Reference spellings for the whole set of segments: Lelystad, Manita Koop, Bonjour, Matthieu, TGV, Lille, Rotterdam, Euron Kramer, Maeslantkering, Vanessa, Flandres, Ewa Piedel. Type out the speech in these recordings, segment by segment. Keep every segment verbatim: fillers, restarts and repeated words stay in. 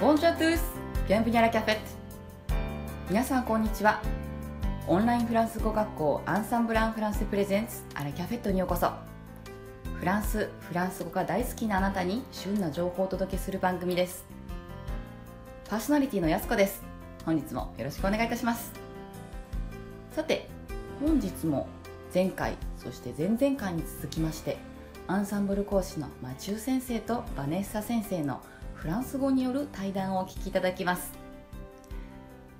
Bonjour tous! Bienvenue à la cafette! 皆さんこんにちは。オンラインフランス語学校アンサンブル・アン・フランセプレゼンツアラキャフェットにようこそ。フランス、フランス語が大好きなあなたに旬な情報をお届けする番組です。パーソナリティのやすこです。本日もよろしくお願いいたします。さて、本日も前回そして前々回に続きまして、アンサンブル講師のMatthieu先生とVanessa先生のフランス語による対談をお聞きいただきます。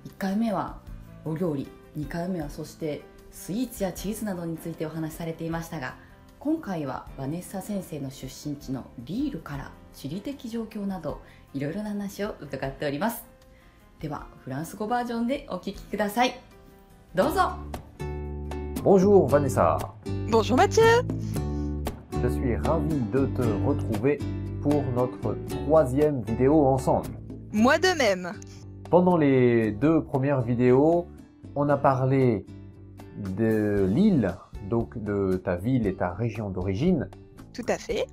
いっかいめはお料理、にかいめはそしてスイーツやチーズなどについてお話しされていましたが、今回はVanessa先生の出身地のリールから地理的状況などいろいろな話を伺っております。ではフランス語バージョンでお聞きください。どうぞ。 Bonjour Vanessa. Bonjour Matthieu.Je suis ravi de te retrouver pour notre troisième vidéo ensemble. Moi de même. Pendant les deux premières vidéos, on a parlé de Lille, donc de ta ville et ta région d'origine. Tout à fait.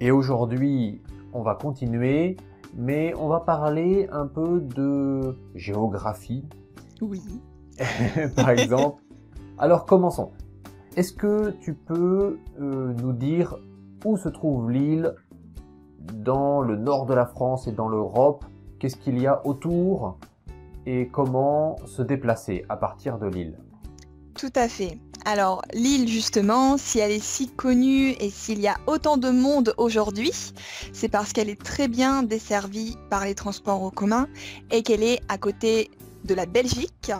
Et aujourd'hui, on va continuer, mais on va parler un peu de géographie. Oui. Par exemple. Alors commençons.Est-ce que tu peux euh, nous dire où se trouve Lille dans le nord de la France et dans l'Europe? Qu'est-ce qu'il y a autour et comment se déplacer à partir de Lille? Tout à fait. Alors Lille justement, si elle est si connue et s'il y a autant de monde aujourd'hui, c'est parce qu'elle est très bien desservie par les transports en commun et qu'elle est à côté de la Belgique,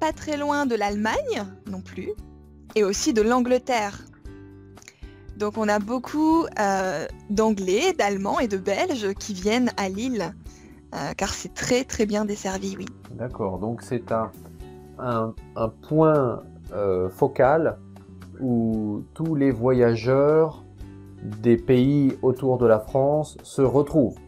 pas très loin de l'Allemagne non plus.Et aussi de l'Angleterre. Donc on a beaucoup euh, d'Anglais, d'Allemands et de Belges qui viennent à Lille, euh, car c'est très très bien desservi, oui. D'accord, donc c'est un, un, un point euh, focal où tous les voyageurs des pays autour de la France se retrouvent.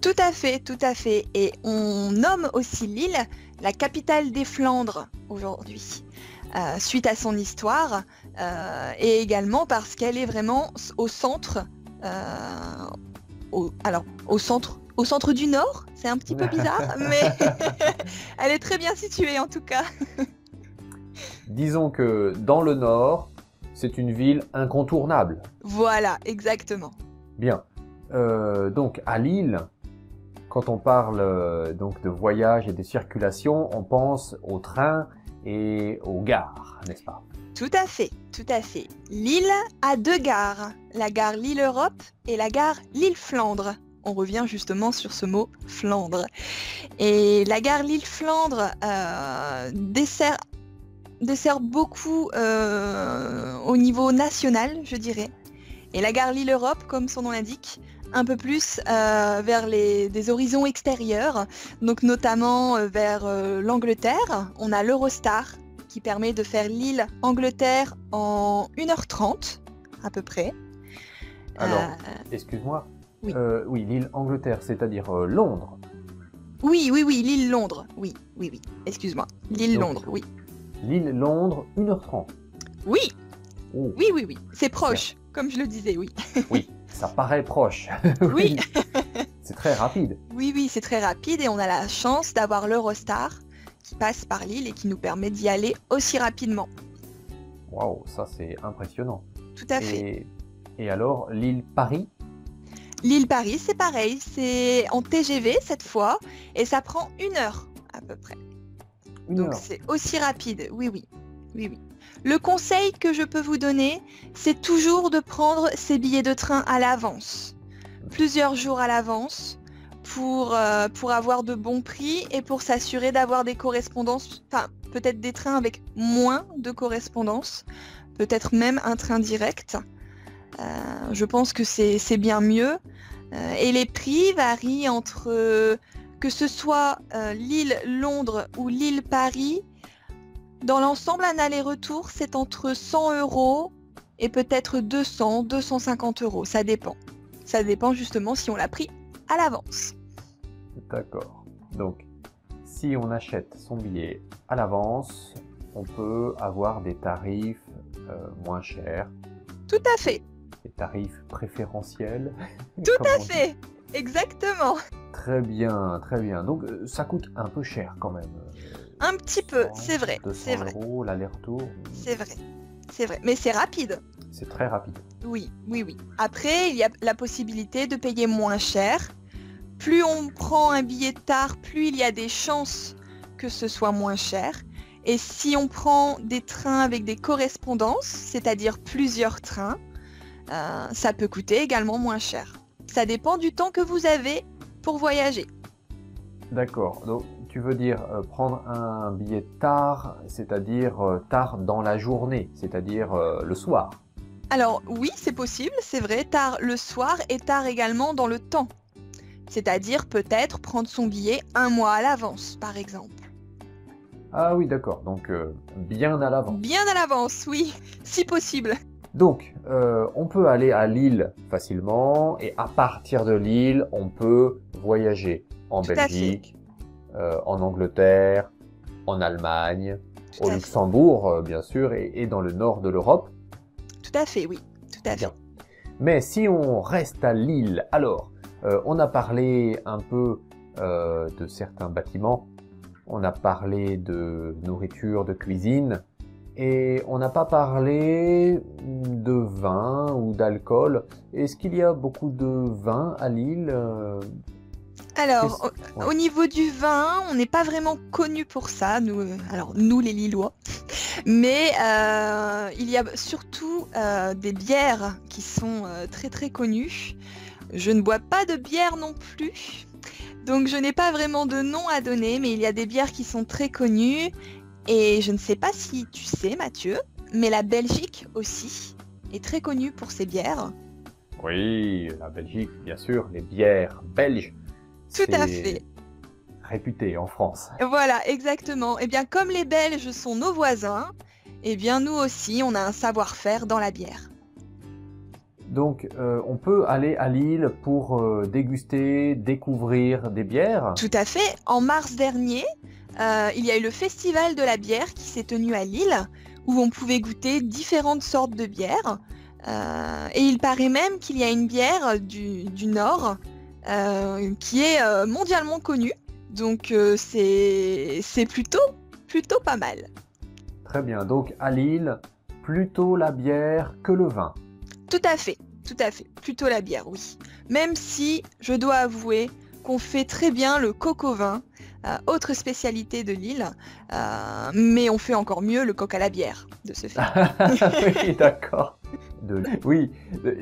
Tout à fait, tout à fait. Et on nomme aussi Lille la capitale des Flandres aujourd'hui.Euh, suite à son histoire euh, et également parce qu'elle est vraiment au centre, euh, au, alors au centre, au centre du nord, c'est un petit peu bizarre, mais elle est très bien située en tout cas. Disons que dans le nord, c'est une ville incontournable. Voilà, exactement. Bien, euh, donc à Lille, quand on parle euh, donc de voyage et de circulation, on pense au train.Et aux gares, n'est-ce pas? Tout à fait, tout à fait. Lille a deux gares, la gare Lille-Europe et la gare Lille-Flandres. On revient justement sur ce mot Flandre. Et la gare Lille-Flandres euh, dessert, dessert beaucoup euh, au niveau national, je dirais. Et la gare Lille-Europe, comme son nom l'indique, un peu plus euh, vers les, des horizons extérieurs, donc notamment euh, vers euh, l'Angleterre. On a l'Eurostar qui permet de faire Lille-Angleterre en une heure trente à peu près. Alors, euh, excuse-moi, oui, euh, oui Lille-Angleterre, c'est-à-dire euh, Londres. Oui, oui, oui, Lille-Londres, oui, oui, oui, excuse-moi, Lille-Londres, oui. Lille-Londres, une heure trente. Oui, oh. oui, oui, oui, c'est proche, bien. Comme je le disais, oui. Oui.Ça paraît proche. Oui. C'est très rapide. Oui, oui, c'est très rapide et on a la chance d'avoir l'Eurostar qui passe par Lille et qui nous permet d'y aller aussi rapidement. Waouh, ça c'est impressionnant. Tout à fait. Et, et alors, Lille-Paris ? Lille-Paris, c'est pareil. C'est en T G V cette fois et ça prend une heure à peu près. Une Donc c'est aussi rapide, oui, oui. Oui, oui. Le conseil que je peux vous donner, c'est toujours de prendre ses billets de train à l'avance, plusieurs jours à l'avance, pour, euh, pour avoir de bons prix et pour s'assurer d'avoir des correspondances, enfin peut-être des trains avec moins de correspondances, peut-être même un train direct. Euh, je pense que c'est c'est bien mieux. Euh, et les prix varient entre, euh, que ce soit euh, Lille-Londres ou Lille-Paris,Dans l'ensemble, un aller-retour, c'est entre cent euros et peut-être deux cents, deux cent cinquante euros. Ça dépend. Ça dépend justement si on l'a pris à l'avance. D'accord. Donc, si on achète son billet à l'avance, on peut avoir des tarifs euh, moins chers. Tout à fait. Des tarifs préférentiels. Tout à fait. Exactement. Très bien, très bien. Donc, ça coûte un peu cher quand même. Un petit peu, c'est vrai. deux cents euros, l'aller-retour. C'est vrai, c'est vrai. Mais c'est rapide. C'est très rapide. Oui, oui, oui. Après, il y a la possibilité de payer moins cher. Plus on prend un billet tard, plus il y a des chances que ce soit moins cher. Et si on prend des trains avec des correspondances, c'est-à-dire plusieurs trains, euh, ça peut coûter également moins cher. Ça dépend du temps que vous avez pour voyager. D'accord. Donc, tu veux dire euh, prendre un billet tard, c'est-à-dire euh, tard dans la journée, c'est-à-dire euh, le soir. Alors oui, c'est possible, c'est vrai, tard le soir et tard également dans le temps. C'est-à-dire peut-être prendre son billet un mois à l'avance, par exemple. Ah oui, d'accord, donc euh, bien à l'avance. Bien à l'avance, oui, si possible. Donc, euh, on peut aller à Lille facilement, et à partir de Lille, on peut voyager en Tout Belgique, euh, en Angleterre, en Allemagne, Tout au Luxembourg, euh, bien sûr, et, et dans le nord de l'Europe. Tout à fait, oui, tout à fait. Bien. Mais si on reste à Lille, alors, euh, on a parlé un peu euh, de certains bâtiments. On a parlé de nourriture, de cuisine, et on n'a pas parlé de vin ou d'alcool. Est-ce qu'il y a beaucoup de vin à Lille ? Alors, ouais. Au niveau du vin, on n'est pas vraiment connu pour ça, nous, alors nous les Lillois, mais euh, il y a surtout euh, des bières qui sont euh, très très connues. Je ne bois pas de bière non plus. Donc je n'ai pas vraiment de nom à donner, mais il y a des bières qui sont très connues. Et je ne sais pas si tu sais, Matthieu, mais la Belgique aussi est très connue pour ses bières. Oui, la Belgique, bien sûr, les bières belges. Tout à fait. Réputées en France. Voilà, exactement. Et bien comme les Belges sont nos voisins, et bien nous aussi, on a un savoir-faire dans la bière. Donc, euh, on peut aller à Lille pour euh, déguster, découvrir des bières. Tout à fait. En mars dernier, euh, il y a eu le festival de la bière qui s'est tenu à Lille, où on pouvait goûter différentes sortes de bières. Euh, et il paraît même qu'il y a une bière du, du Nord euh, qui est euh, mondialement connue. Donc, euh, c'est, c'est plutôt, plutôt pas mal. Très bien. Donc, à Lille, plutôt la bière que le vin. Tout à fait, tout à fait. Plutôt la bière, oui. Même si, je dois avouer qu'on fait très bien le coq au vin, euh, autre spécialité de Lille, euh, mais on fait encore mieux le coq à la bière, de ce fait. Oui, d'accord. De... Oui,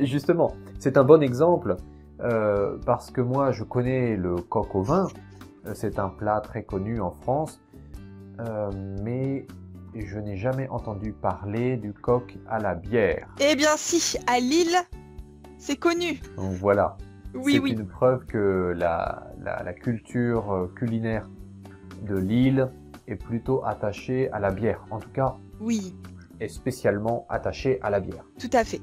justement, c'est un bon exemple, euh, parce que moi, je connais le coq au vin. C'est un plat très connu en France, euh, mais... je n'ai jamais entendu parler du coq à la bière. Eh bien si, à Lille, c'est connu. Donc voilà, oui, c'est oui. Une preuve que la, la, la culture culinaire de Lille est plutôt attachée à la bière. En tout cas, oui. Est spécialement attachée à la bière. Tout à fait.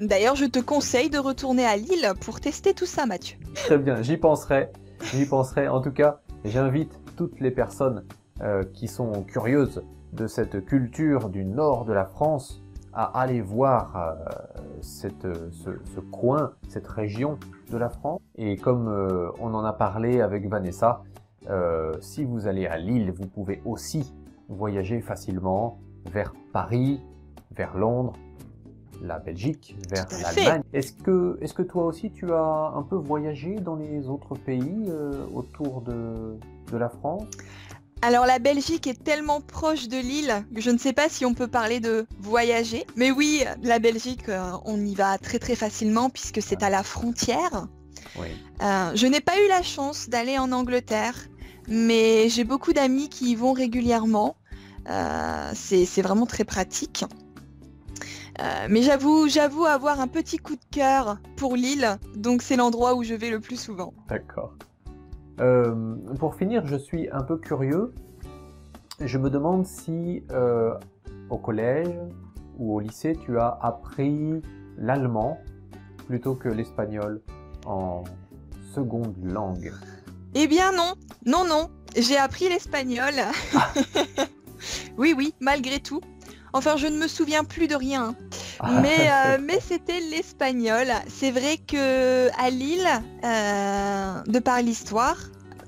D'ailleurs, je te conseille de retourner à Lille pour tester tout ça, Matthieu. Très bien, j'y penserai. J'y penserai. En tout cas, j'invite toutes les personnes euh, qui sont curieuses de cette culture du nord de la France à aller voir euh, cette, ce, ce coin, cette région de la France. Et comme euh, on en a parlé avec Vanessa, euh, si vous allez à Lille, vous pouvez aussi voyager facilement vers Paris, vers Londres, la Belgique, vers l'Allemagne. Est-ce que, est-ce que toi aussi tu as un peu voyagé dans les autres pays euh, autour de, de la France ? Alors la Belgique est tellement proche de Lille que je ne sais pas si on peut parler de voyager. Mais oui, la Belgique, euh, on y va très très facilement puisque c'est à la frontière. Oui. Euh, je n'ai pas eu la chance d'aller en Angleterre, mais j'ai beaucoup d'amis qui y vont régulièrement. Euh, c'est, c'est vraiment très pratique. Euh, mais j'avoue, j'avoue avoir un petit coup de cœur pour Lille, donc c'est l'endroit où je vais le plus souvent. D'accord. Euh, pour finir, je suis un peu curieux. Je me demande si euh, au collège ou au lycée, tu as appris l'allemand plutôt que l'espagnol en seconde langue. Eh bien non, non, non, j'ai appris l'espagnol. Ah. Oui, oui, malgré tout. Enfin, je ne me souviens plus de rien. mais, euh, mais c'était l'espagnol. C'est vrai qu'à Lille, euh, de par l'histoire,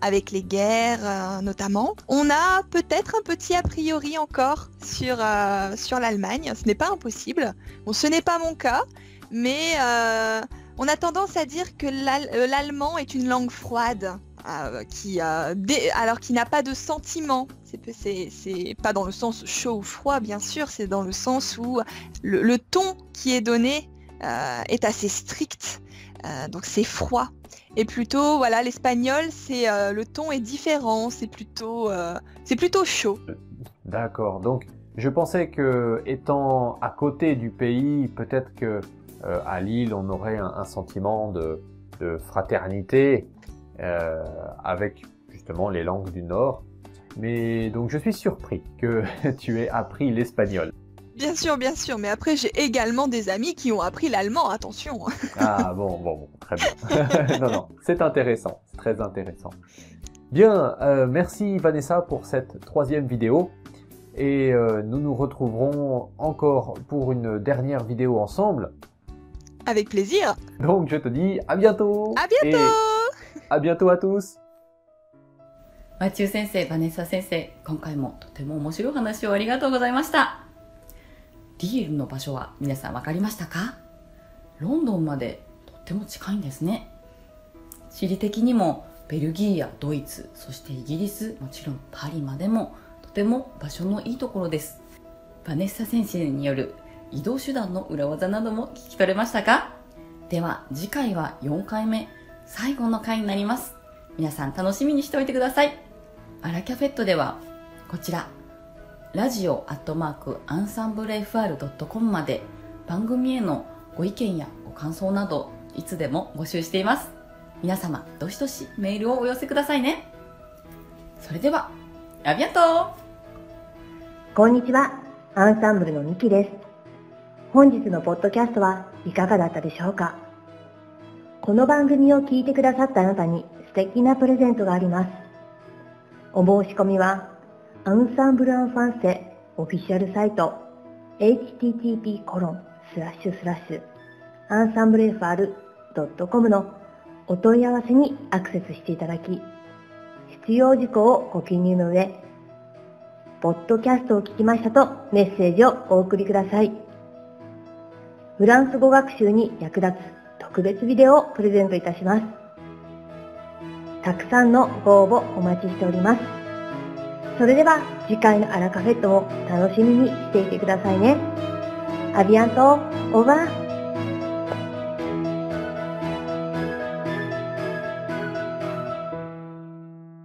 avec les guerres euh, notamment, on a peut-être un petit a priori encore sur, euh, sur l'Allemagne. Ce n'est pas impossible. Bon, ce n'est pas mon cas, mais euh, on a tendance à dire que l'allemand est une langue froide, euh, qui, euh, dé- alors qu'il n'a pas de sentiments. C'est, c'est, c'est pas dans le sens chaud ou froid, bien sûr, c'est dans le sens où le, le ton qui est donné euh, est assez strict, euh, donc c'est froid. Et plutôt, voilà, l'espagnol, c'est euh, le ton est différent, c'est plutôt, euh, c'est plutôt chaud. D'accord, donc je pensais que étant à côté du pays, peut-être que euh, à Lille, on aurait un, un sentiment de, de fraternité euh, avec justement les langues du Nord. Mais donc je suis surpris que tu aies appris l'espagnol. Bien sûr, bien sûr, mais après j'ai également des amis qui ont appris l'allemand, attention. Ah bon, bon, bon, très bien. Non, non, c'est intéressant, c'est très intéressant. Bien, euh, merci Vanessa pour cette troisième vidéo. Et euh, nous nous retrouverons encore pour une dernière vidéo ensemble. Avec plaisir. Donc je te dis à bientôt. À bientôt. Et à bientôt à tous. マチュー先生、バネッサ先生、今回もとても面白い話をありがとうございました。リールの場所は皆さん分かりましたか？ロンドンまでとっても近いんですね。地理的にもベルギーやドイツ、そしてイギリス、もちろんパリまでもとても場所のいいところです。バネッサ先生による移動手段の裏技なども聞き取れましたか？では次回はよんかいめ、最後の回になります。皆さん楽しみにしておいてください。アラキャフェットではこちらradio アットマークアンサンブルエフアールドットコム まで番組へのご意見やご感想などいつでも募集しています。皆様どしどしメールをお寄せくださいね。それではありがとう。こんにちは、アンサンブルのミキです。本日のポッドキャストはいかがだったでしょうか。この番組を聞いてくださったあなたに素敵なプレゼントがあります。お申し込みは、アンサンブルアンファンセオフィシャルサイト エイチティーティーピーコロンスラッシュスラッシュアンサンブルエフアールドットコム のお問い合わせにアクセスしていただき、必要事項をご記入の上、ポッドキャストを聞きましたとメッセージをお送りください。フランス語学習に役立つ特別ビデオをプレゼントいたします。たくさんのご応募お待ちしております。それでは次回のアラカフェットを楽しみにしていてくださいね。アビアントオーバー。